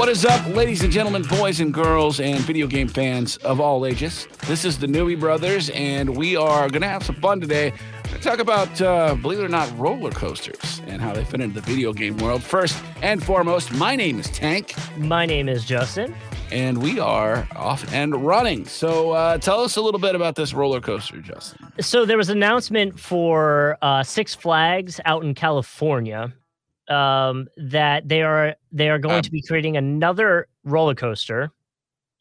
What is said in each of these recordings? What is up, ladies and gentlemen, boys and girls, and video game fans of all ages? This is the Nui Brothers, and we are going to have some fun today. We're going to talk about, believe it or not, roller coasters and how they fit into the video game world. First and foremost, my name is Tank. My name is Justin. And we are off and running. So tell us a little bit about this roller coaster, Justin. So there was an announcement for Six Flags out in California that they are going to be creating another roller coaster.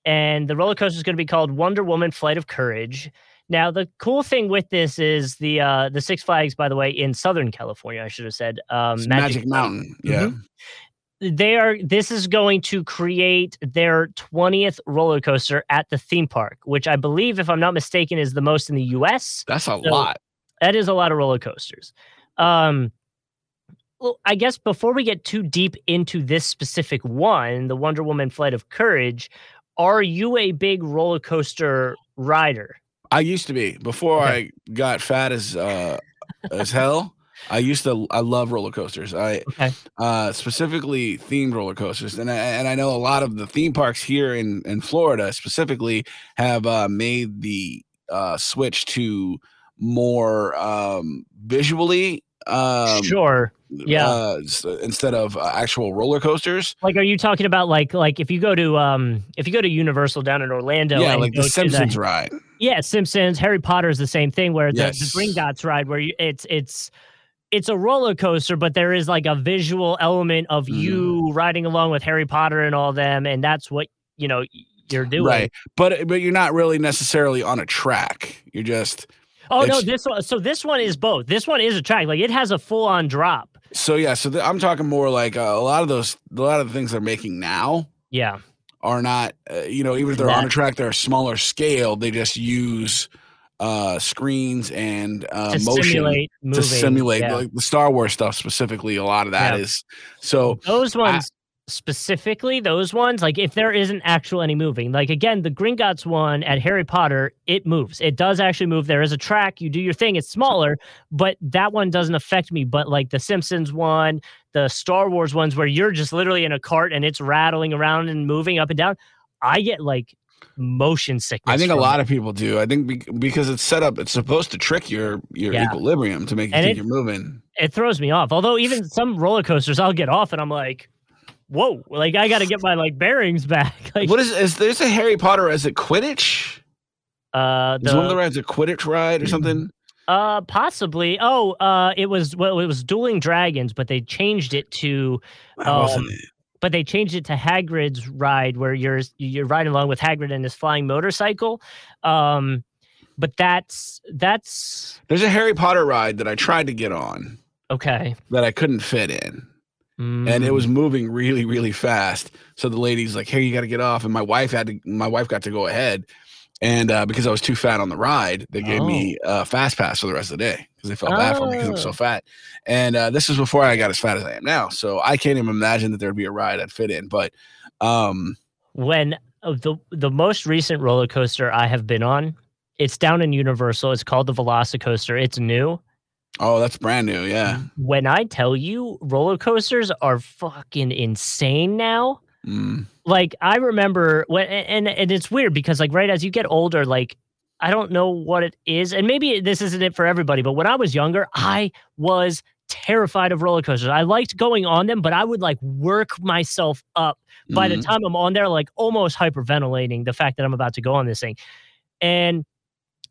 And the roller coaster is going to be called Wonder Woman Flight of Courage. Now, the cool thing with this is the Six Flags, by the way, in Southern California, I should have said. Magic Mountain. Yeah. Mm-hmm. This is going to create their 20th roller coaster at the theme park, which I believe, if I'm not mistaken, is the most in the U.S. That's a lot. That is a lot of roller coasters. Well, I guess before we get too deep into this specific one, the Wonder Woman Flight of Courage, are you a big roller coaster rider? I used to be. Before I got fat as hell. I love roller coasters. Specifically themed roller coasters. And I know a lot of the theme parks here in Florida specifically have made the switch to more visually. Sure. Yeah. Instead of actual roller coasters. Like, are you talking about like if you go to Universal down in Orlando? Yeah, like the Simpsons ride. Yeah, Simpsons. Harry Potter is the same thing where the Gringotts ride where it's a roller coaster, but there is like a visual element of you riding along with Harry Potter and all them, and that's what you're doing. Right, but you're not really necessarily on a track. You're just. Oh no, this one. So this one is both. This one is a track. Like it has a full on drop. So yeah, so I'm talking more like a lot of the things they're making now. Yeah. Are not even if they're on a track, they're a smaller scale. They just use. Screens and to motion simulate moving, to simulate like the Star Wars stuff specifically. A lot of that is so those ones like if there isn't actual any moving, like again, the Gringotts one at Harry Potter, it moves. It does actually move. There is a track. You do your thing. It's smaller, but that one doesn't affect me. But like the Simpsons one, the Star Wars ones where you're just literally in a cart and it's rattling around and moving up and down. I get like motion sickness. I think a lot of people do. I think because it's set up, it's supposed to trick your equilibrium to make you think you're moving. It throws me off. Although even some roller coasters, I'll get off and I'm like, whoa! Like I got to get my like bearings back. Like, what is there's a Harry Potter? Is it Quidditch? Is one of the rides a Quidditch ride or something? Possibly. Oh, it was Dueling Dragons, but they changed it to. But they changed it to Hagrid's ride where you're riding along with Hagrid and his flying motorcycle. But that's there's a Harry Potter ride that I tried to get on. Okay. That I couldn't fit in. And it was moving really, really fast. So the lady's like, "Hey, you got to get off." And my wife got to go ahead. And because I was too fat on the ride, they gave me a fast pass for the rest of the day because they felt bad for me because I'm so fat. And this was before I got as fat as I am now. So I can't even imagine that there'd be a ride I'd fit in. But when the most recent roller coaster I have been on, it's down in Universal. It's called the VelociCoaster. It's new. Oh, that's brand new. Yeah. When I tell you roller coasters are fucking insane now. Like I remember when, and it's weird because like right as you get older, like I don't know what it is, and maybe this isn't it for everybody. But when I was younger, I was terrified of roller coasters. I liked going on them, but I would like work myself up by the time I'm on there, like almost hyperventilating the fact that I'm about to go on this thing. And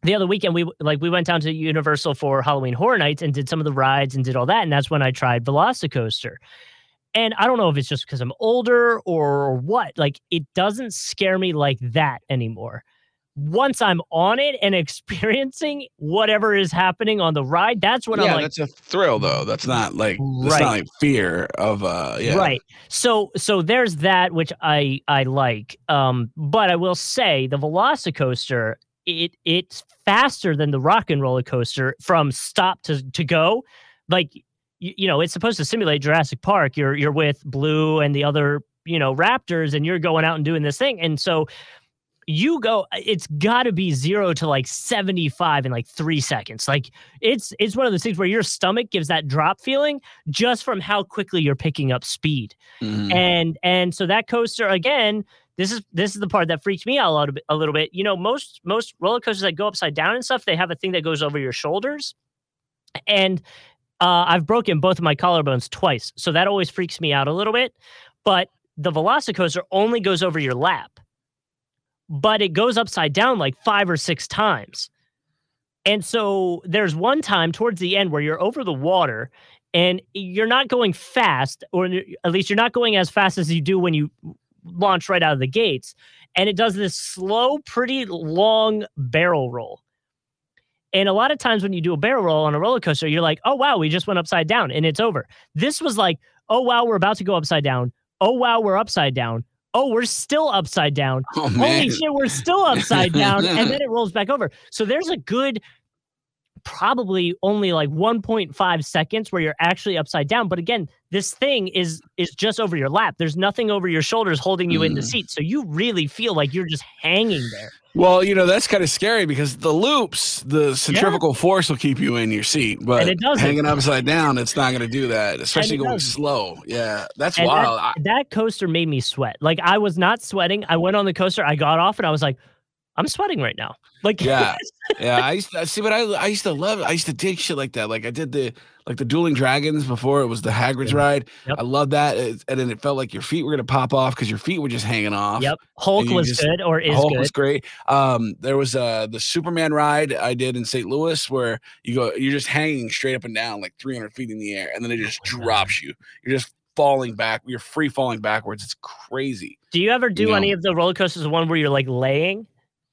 the other weekend, we went down to Universal for Halloween Horror Nights and did some of the rides and did all that, and that's when I tried VelociCoaster. And I don't know if it's just because I'm older or what. Like, it doesn't scare me like that anymore. Once I'm on it and experiencing whatever is happening on the ride, that's what I'm like. Yeah, that's a thrill, though. That's not like fear of Right. So there's that, which I like. But I will say the VelociCoaster, it's faster than the Rock and Roller Coaster from stop to go. Like, it's supposed to simulate Jurassic Park. You're with Blue and the other, raptors, and you're going out and doing this thing. And so you go, it's got to be 0 to like 75 in like 3 seconds. Like it's one of those things where your stomach gives that drop feeling just from how quickly you're picking up speed. Mm. And so that coaster, again, this is the part that freaks me out a little bit. You know, most roller coasters that go upside down and stuff, they have a thing that goes over your shoulders. And I've broken both of my collarbones twice. So that always freaks me out a little bit. But the VelociCoaster only goes over your lap. But it goes upside down like 5 or 6 times. And so there's one time towards the end where you're over the water and you're not going fast, or at least you're not going as fast as you do when you launch right out of the gates. And it does this slow, pretty long barrel roll. And a lot of times when you do a barrel roll on a roller coaster, you're like, oh, wow, we just went upside down and it's over. This was like, oh, wow, we're about to go upside down. Oh, wow, we're upside down. Oh, we're still upside down. Oh, holy shit, we're still upside down. And then it rolls back over. So there's a good, probably only like 1.5 seconds where you're actually upside down. But again, this thing is just over your lap. There's nothing over your shoulders holding you in the seat. So you really feel like you're just hanging there. Well, you know, that's kind of scary because the loops, the centrifugal force will keep you in your seat. But and it doesn't. Hanging upside down, it's not going to do that, especially going slow. Yeah, that's wild. That coaster made me sweat. Like, I was not sweating. I went on the coaster. I got off, and I was like, I'm sweating right now. Like, yeah, yeah. I used to love it. I used to dig shit like that. Like I did the Dueling Dragons before it was the Hagrid's ride. Yep. I love that, and then it felt like your feet were gonna pop off because your feet were just hanging off. Yep, Hulk was great. There was the Superman ride I did in St. Louis where you're just hanging straight up and down like 300 feet in the air, and then it just drops you. You're just falling back. You're free falling backwards. It's crazy. Do you ever do any of the roller coasters? The one where you're like laying.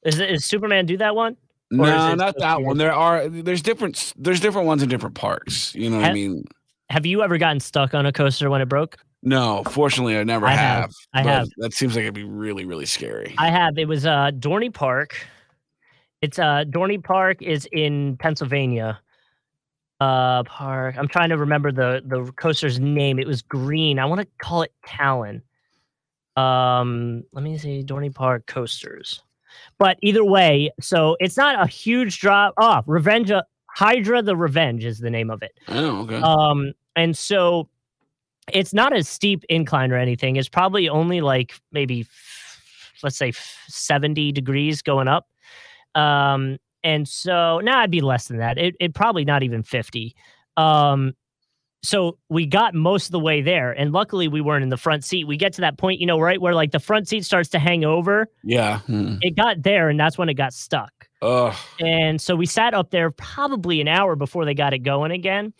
Is Superman do that one? Or no, not that one. There's different ones in different parks. You know what I mean? Have you ever gotten stuck on a coaster when it broke? No, fortunately, I never have. That seems like it'd be really, really scary. I have. It was Dorney Park. It's Dorney Park is in Pennsylvania. Park. I'm trying to remember the coaster's name. It was green. I want to call it Talon. Let me see. Dorney Park coasters. But either way, so it's not a huge drop off. Hydra the Revenge is the name of it. Oh, okay. And so it's not a steep incline or anything. It's probably only like maybe, let's say 70 degrees going up. And so now it'd be less than that. It probably not even 50. So we got most of the way there, and luckily we weren't in the front seat. We get to that point, you know, right where like the front seat starts to hang over. Yeah. Hmm. It got there, and that's when it got stuck. Ugh. And so we sat up there probably an hour before they got it going again.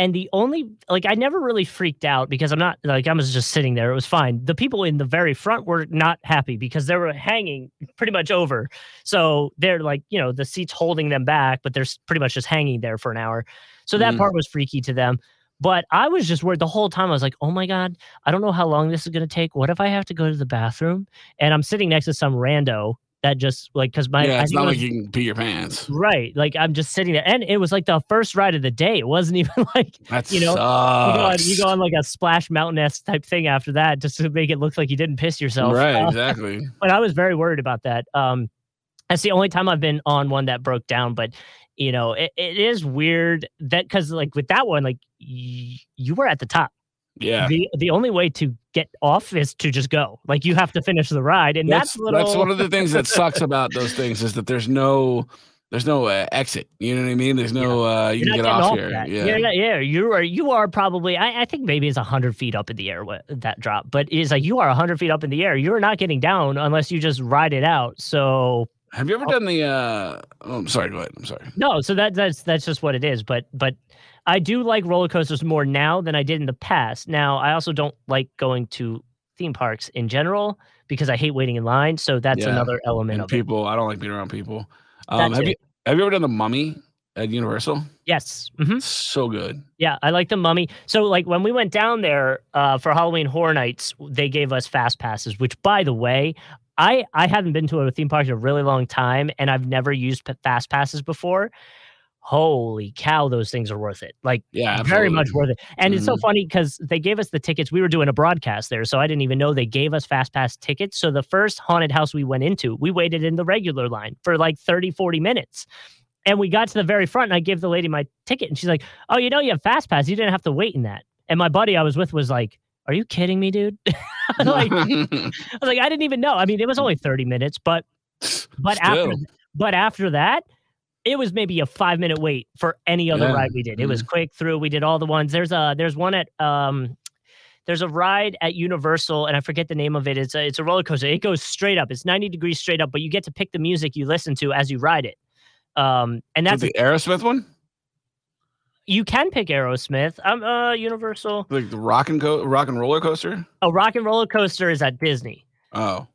And the only, like, I never really freaked out because I'm not, like, I was just sitting there. It was fine. The people in the very front were not happy because they were hanging pretty much over. So they're like, you know, the seat's holding them back, but they're pretty much just hanging there for an hour. So that part was freaky to them. But I was just worried the whole time. I was like, oh, my God, I don't know how long this is going to take. What if I have to go to the bathroom? And I'm sitting next to some rando that just like, because my, yeah, it's not like you can pee your pants, right? Like I'm just sitting there, and it was like the first ride of the day. It wasn't even like that, you know, you go on like a Splash Mountain-esque type thing after that, just to make it look like you didn't piss yourself, right? Exactly. But I was very worried about that. That's the only time I've been on one that broke down, but you know, it is weird that because like with that one, like you were at the top. Yeah. The only way to get off is to just go. Like you have to finish the ride, and that's one of the things that sucks about those things is that there's no exit. You know what I mean? There's no you can get off here. Yeah. You are probably I think maybe it's 100 feet up in the air with that drop, but it's like you are 100 feet up in the air. You're not getting down unless you just ride it out. So have you ever done the I'm sorry. No, so that's just what it is, but I do like roller coasters more now than I did in the past. Now, I also don't like going to theme parks in general because I hate waiting in line. So that's another element of people. I don't like being around people. Have you ever done the Mummy at Universal? Yes. Mm-hmm. So good. Yeah, I like the Mummy. So like when we went down there for Halloween Horror Nights, they gave us fast passes, which by the way, I haven't been to a theme park in a really long time, and I've never used fast passes before. holy cow, those things are worth it. Like, yeah, very much worth it. And it's so funny because they gave us the tickets. We were doing a broadcast there, so I didn't even know they gave us Fast Pass tickets. So the first haunted house we went into, we waited in the regular line for like 30, 40 minutes. And we got to the very front, and I gave the lady my ticket, and she's like, oh, you know, you have Fast Pass. You didn't have to wait in that. And my buddy I was with was like, are you kidding me, dude? I was like, I didn't even know. I mean, it was only 30 minutes, but after that, it was maybe a 5-minute wait for any other ride we did. It was quick through. We did all the ones. There's a ride at Universal, and I forget the name of it. It's a roller coaster. It goes straight up. It's 90 degrees straight up, but you get to pick the music you listen to as you ride it. And that's the Aerosmith one. You can pick Aerosmith. I'm Universal. Like the Rock and Roller Coaster? Oh, Rock and Roller Coaster is at Disney. Oh.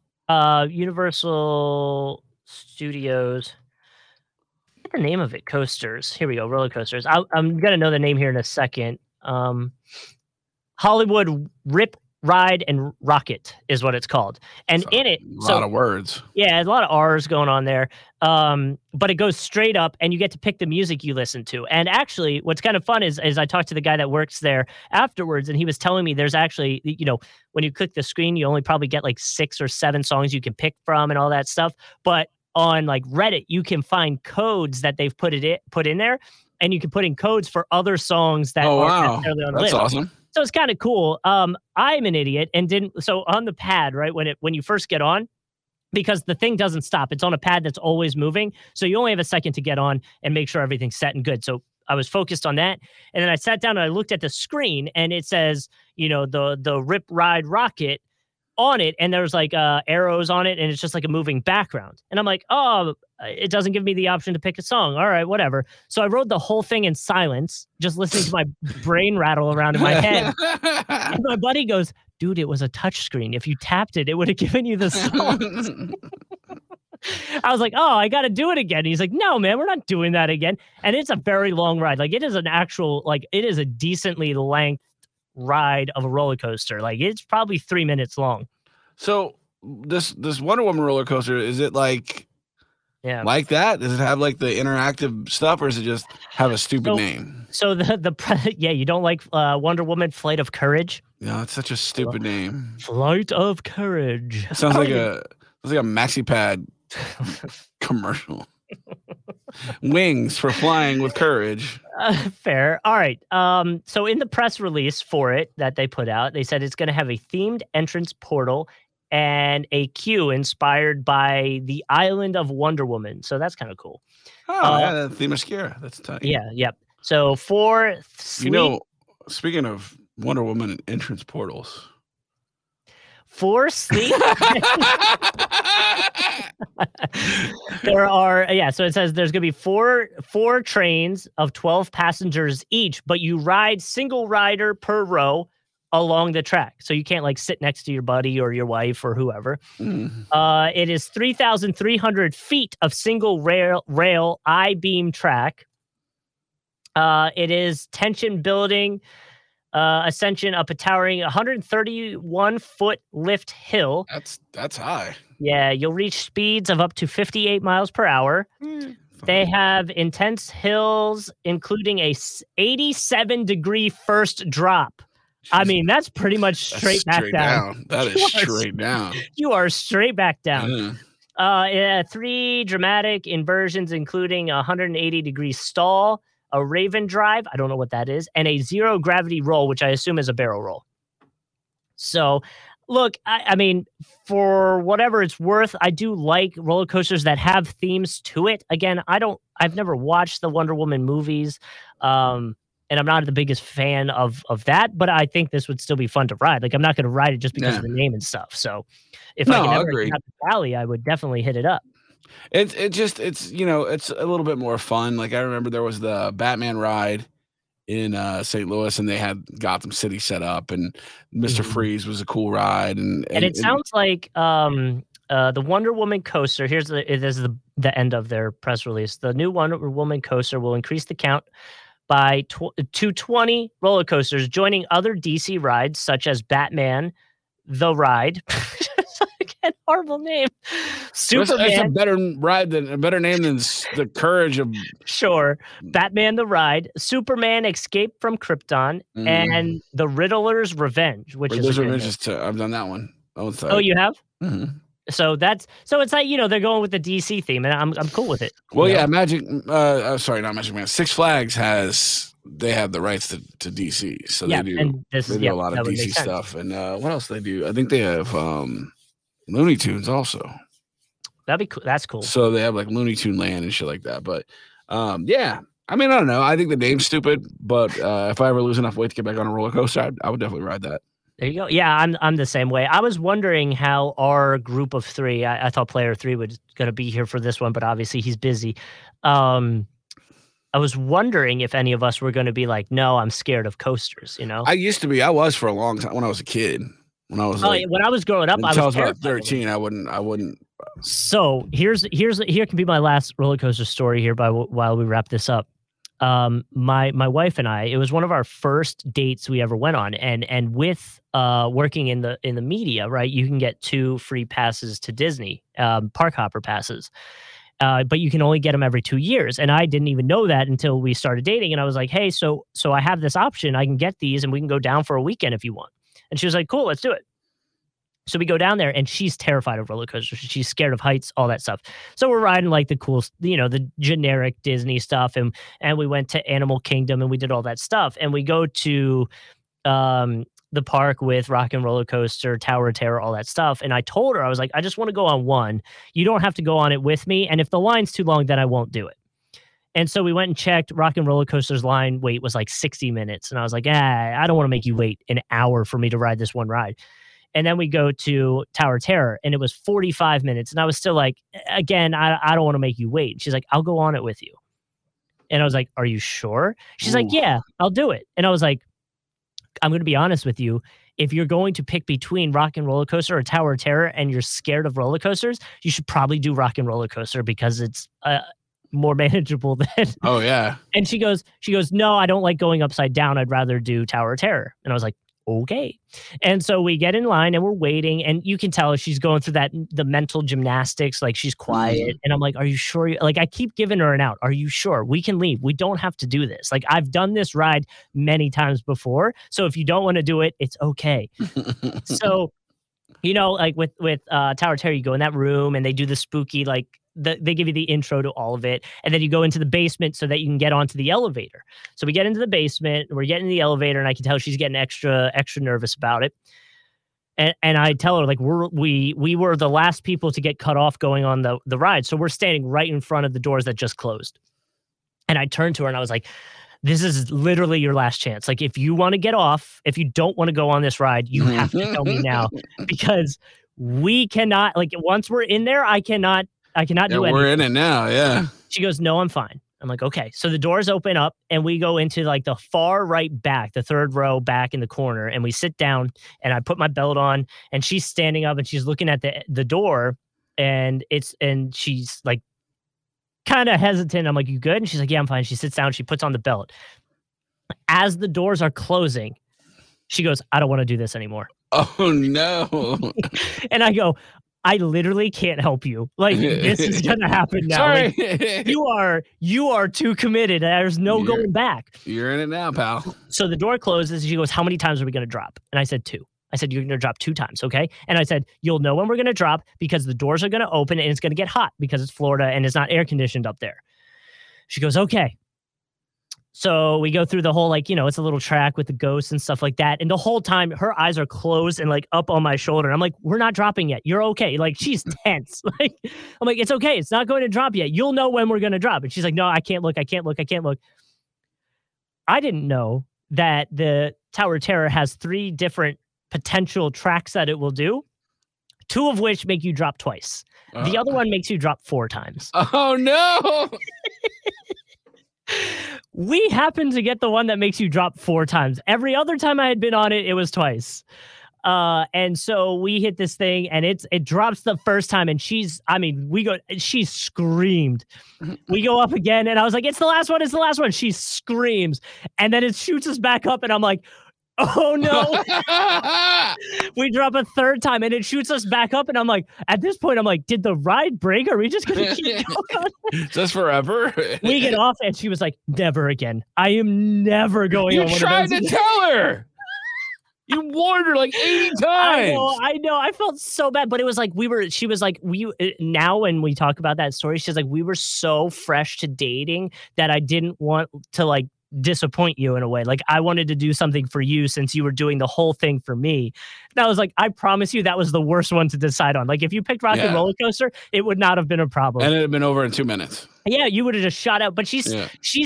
Universal Studios. What's the name of it? Coasters. Here we go. Roller coasters. I'm going to know the name here in a second. Hollywood Rip, Ride, and Rocket is what it's called. And so, in it... A lot of words. Yeah, a lot of R's going on there. But it goes straight up, and you get to pick the music you listen to. And actually, what's kind of fun is I talked to the guy that works there afterwards, and he was telling me there's actually, you know, when you click the screen, you only probably get like 6 or 7 songs you can pick from and all that stuff. But on like Reddit, you can find codes that they've put in there, and you can put in codes for other songs that aren't necessarily on the list. That's awesome. So it's kind of cool. I'm an idiot and didn't. So on the pad, right, when you first get on, because the thing doesn't stop. It's on a pad that's always moving. So you only have a second to get on and make sure everything's set and good. So I was focused on that. And then I sat down and I looked at the screen, and it says, you know, the Rip Ride Rocket on it. And there's like arrows on it. And it's just like a moving background. And I'm like, oh, it doesn't give me the option to pick a song. All right, whatever. So I rode the whole thing in silence, just listening to my brain rattle around in my head. And my buddy goes, dude, it was a touch screen. If you tapped it, it would have given you the songs. I was like, oh, I got to do it again. And he's like, no, man, we're not doing that again. And it's a very long ride. Like, it is an actual, like, it is a decently length ride of a roller coaster. Like, it's probably 3 minutes long. So this Wonder Woman roller coaster, is it like... Yeah. Like that? Does it have like the interactive stuff, or does it just have a stupid name? So you don't like Wonder Woman Flight of Courage? No, it's such a stupid name. Flight of Courage. Sounds like a MaxiPad commercial. Wings for flying with courage. Fair. All right. So in the press release for it that they put out, they said it's going to have a themed entrance portal and a queue inspired by the island of Wonder Woman. So that's kind of cool. Oh, yeah, the Themyscira. That's tight. Yeah, yep. So speaking of Wonder Woman and entrance portals. For sleep. So it says there's going to be four trains of 12 passengers each, but you ride single rider per row along the track. So you can't like sit next to your buddy or your wife or whoever. It is 3,300 feet of single rail I-beam track. It is tension building ascension up a towering 131-foot lift hill. That's high. Yeah, you'll reach speeds of up to 58 miles per hour. They have intense hills, including a 87-degree first drop. I mean, that's pretty much straight back down. That is straight down. You are straight back down. Mm. 3 dramatic inversions, including a 180-degree stall, a Raven drive, I don't know what that is, and a zero-gravity roll, which I assume is a barrel roll. So, look, I mean, for whatever it's worth, I do like roller coasters that have themes to it. Again, I've never watched the Wonder Woman movies, and I'm not the biggest fan of that, but I think this would still be fun to ride. Like, I'm not going to ride it just because of the name and stuff. So if I could ever get out the valley, I would definitely hit it up. It's a little bit more fun. Like, I remember there was the Batman ride in St. Louis, and they had Gotham City set up, and Mr. Freeze was a cool ride. And it sounds like the Wonder Woman coaster. This is the end of their press release. The new Wonder Woman coaster will increase the count by 220 roller coasters, joining other DC rides such as Batman: The Ride, Again, horrible name. Superman. That's a better ride than a better name than the Courage of. Sure. Batman: The Ride, Superman: Escape from Krypton, and The Riddler's Revenge, which Riddler's is Revenge is too. I've done that one. Oh, you have? Mm-hmm. So it's like, you know, they're going with the DC theme, and I'm cool with it. Well, yeah, not Magic Mountain. Six Flags have the rights to DC, so they do a lot of DC stuff. And what else do they do? I think they have Looney Tunes also. That'd be cool. That's cool. So they have like Looney Tune Land and shit like that. But yeah, I mean, I don't know. I think the name's stupid, but if I ever lose enough weight to get back on a roller coaster, I would definitely ride that. There you go. Yeah, I'm the same way. I was wondering how our group of three, I thought player three was going to be here for this one, but obviously he's busy. I was wondering if any of us were going to be like, no, I'm scared of coasters, you know? I used to be. I was for a long time when I was a kid. When I was growing up, I was about 13. I wouldn't. So here can be my last roller coaster story here while we wrap this up. My wife and I, it was one of our first dates we ever went on, and with working in the media, right, you can get 2 free passes to Disney, park hopper passes, but you can only get them every 2 years. And I didn't even know that until we started dating. And I was like, hey, so I have this option, I can get these, and we can go down for a weekend if you want. And she was like, cool, let's do it. So we go down there, and she's terrified of roller coasters. She's scared of heights, all that stuff. So we're riding like the cool, you know, the generic Disney stuff, and we went to Animal Kingdom, and we did all that stuff. And we go to the park with Rock and Roller Coaster, Tower of Terror, all that stuff. And I told her, I was like, I just want to go on one. You don't have to go on it with me. And if the line's too long, then I won't do it. And so we went and checked. Rock and Roller Coaster's line wait was like 60 minutes. And I was like, I don't want to make you wait an hour for me to ride this one ride. And then we go to Tower of Terror, and it was 45 minutes. And I was still like, again, I don't want to make you wait. She's like, I'll go on it with you. And I was like, are you sure? She's like, yeah, I'll do it. And I was like, I'm going to be honest with you. If you're going to pick between Rock and Roller Coaster or Tower of Terror, and you're scared of roller coasters, you should probably do Rock and Roller Coaster because it's more manageable than. Oh, yeah. And she goes, no, I don't like going upside down. I'd rather do Tower of Terror. And I was like, okay. And so we get in line and we're waiting, and you can tell she's going through the mental gymnastics, like she's quiet. And I'm like, are you sure? Like, I keep giving her an out. Are you sure? We can leave. We don't have to do this. Like, I've done this ride many times before. So if you don't want to do it, it's okay. So, you know, like with Tower of Terror, you go in that room and they do the spooky, like, they give you the intro to all of it. And then you go into the basement so that you can get onto the elevator. So we get into the basement, we're getting in the elevator, and I can tell she's getting extra nervous about it. And I tell her, like, we were the last people to get cut off going on the ride. So we're standing right in front of the doors that just closed. And I turned to her and I was like, this is literally your last chance. Like, if you want to get off, if you don't want to go on this ride, you have to tell me now, because we cannot, like, once we're in there, I cannot do anything. We're in it now, yeah. She goes, no, I'm fine. I'm like, okay. So the doors open up, and we go into like the far right back, the third row back in the corner, and we sit down, and I put my belt on, and she's standing up, and she's looking at the door, and she's like kind of hesitant. I'm like, you good? And she's like, yeah, I'm fine. She sits down, she puts on the belt. As the doors are closing, she goes, I don't want to do this anymore. Oh, no. And I go, I literally can't help you. Like, this is going to happen now. Sorry. Like, you are too committed. There's no going back. You're in it now, pal. So the door closes. And she goes, how many times are we going to drop? And I said, 2. I said, you're going to drop 2 times, okay? And I said, you'll know when we're going to drop because the doors are going to open and it's going to get hot because it's Florida and it's not air conditioned up there. She goes, okay. So we go through the whole, like, you know, it's a little track with the ghosts and stuff like that. And the whole time her eyes are closed and like up on my shoulder. I'm like, we're not dropping yet. You're okay. Like, she's tense. Like, I'm like, it's okay. It's not going to drop yet. You'll know when we're going to drop. And she's like, no, I can't look. I can't look. I can't look. I didn't know that the Tower of Terror has 3 different potential tracks that it will do. 2 of which make you drop twice. The other one makes you drop 4 times. Oh, no. We happened to get the one that makes you drop 4 times. Every other time I had been on it, it was twice. And so we hit this thing, and it drops the first time, and she screamed. We go up again, and I was like, it's the last one. She screams. And then it shoots us back up, and I'm like, Oh no. We drop a third time and it shoots us back up. And I'm like, at this point, I'm like, did the ride break? Are we just going to keep going? Just forever? We get off and she was like, never again. I am never going on one of those. You tried to tell her. You warned her like 80 times. I know. I felt so bad, but it was like she was like, when we talk about that story, she's like, we were so fresh to dating that I didn't want to like disappoint you in a way. Like I wanted to do something for you since you were doing the whole thing for me. And I was like, I promise you that was the worst one to decide on. Like if you picked Rock and Roller Coaster, it would not have been a problem. And it would have been over in 2 minutes. Yeah, you would have just shot out. But she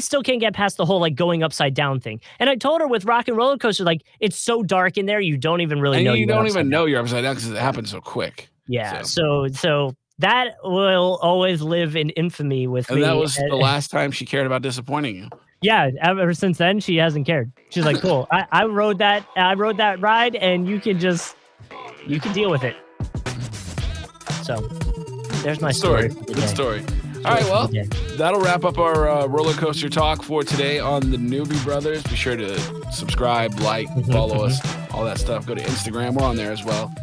still can't get past the whole like going upside down thing. And I told her with Rock and Roller Coaster, like it's so dark in there, you don't even really know. You don't even know you're upside down because it happened so quick. Yeah. So that will always live in infamy with me. And that was the last time she cared about disappointing you. Yeah, ever since then she hasn't cared. She's like, cool. I rode that ride, and you can deal with it. So there's my story. Good story. All right, well, that'll wrap up our roller coaster talk for today on the Newbie Brothers. Be sure to subscribe, like, follow us, all that stuff. Go to Instagram. We're on there as well.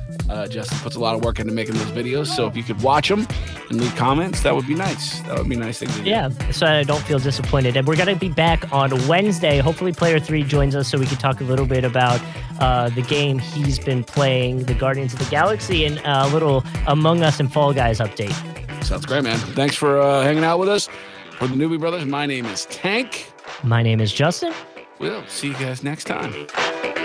Justin puts a lot of work into making those videos, so if you could watch them and leave comments, that would be nice. That would be a nice thing to do. Yeah, so I don't feel disappointed. And we're going to be back on Wednesday. Hopefully Player 3 joins us so we can talk a little bit about the game he's been playing, the Guardians of the Galaxy, and a little Among Us and Fall Guys update. Sounds great, man. Thanks for hanging out with us. For the Newbie Brothers, my name is Tank. My name is Justin. We'll see you guys next time.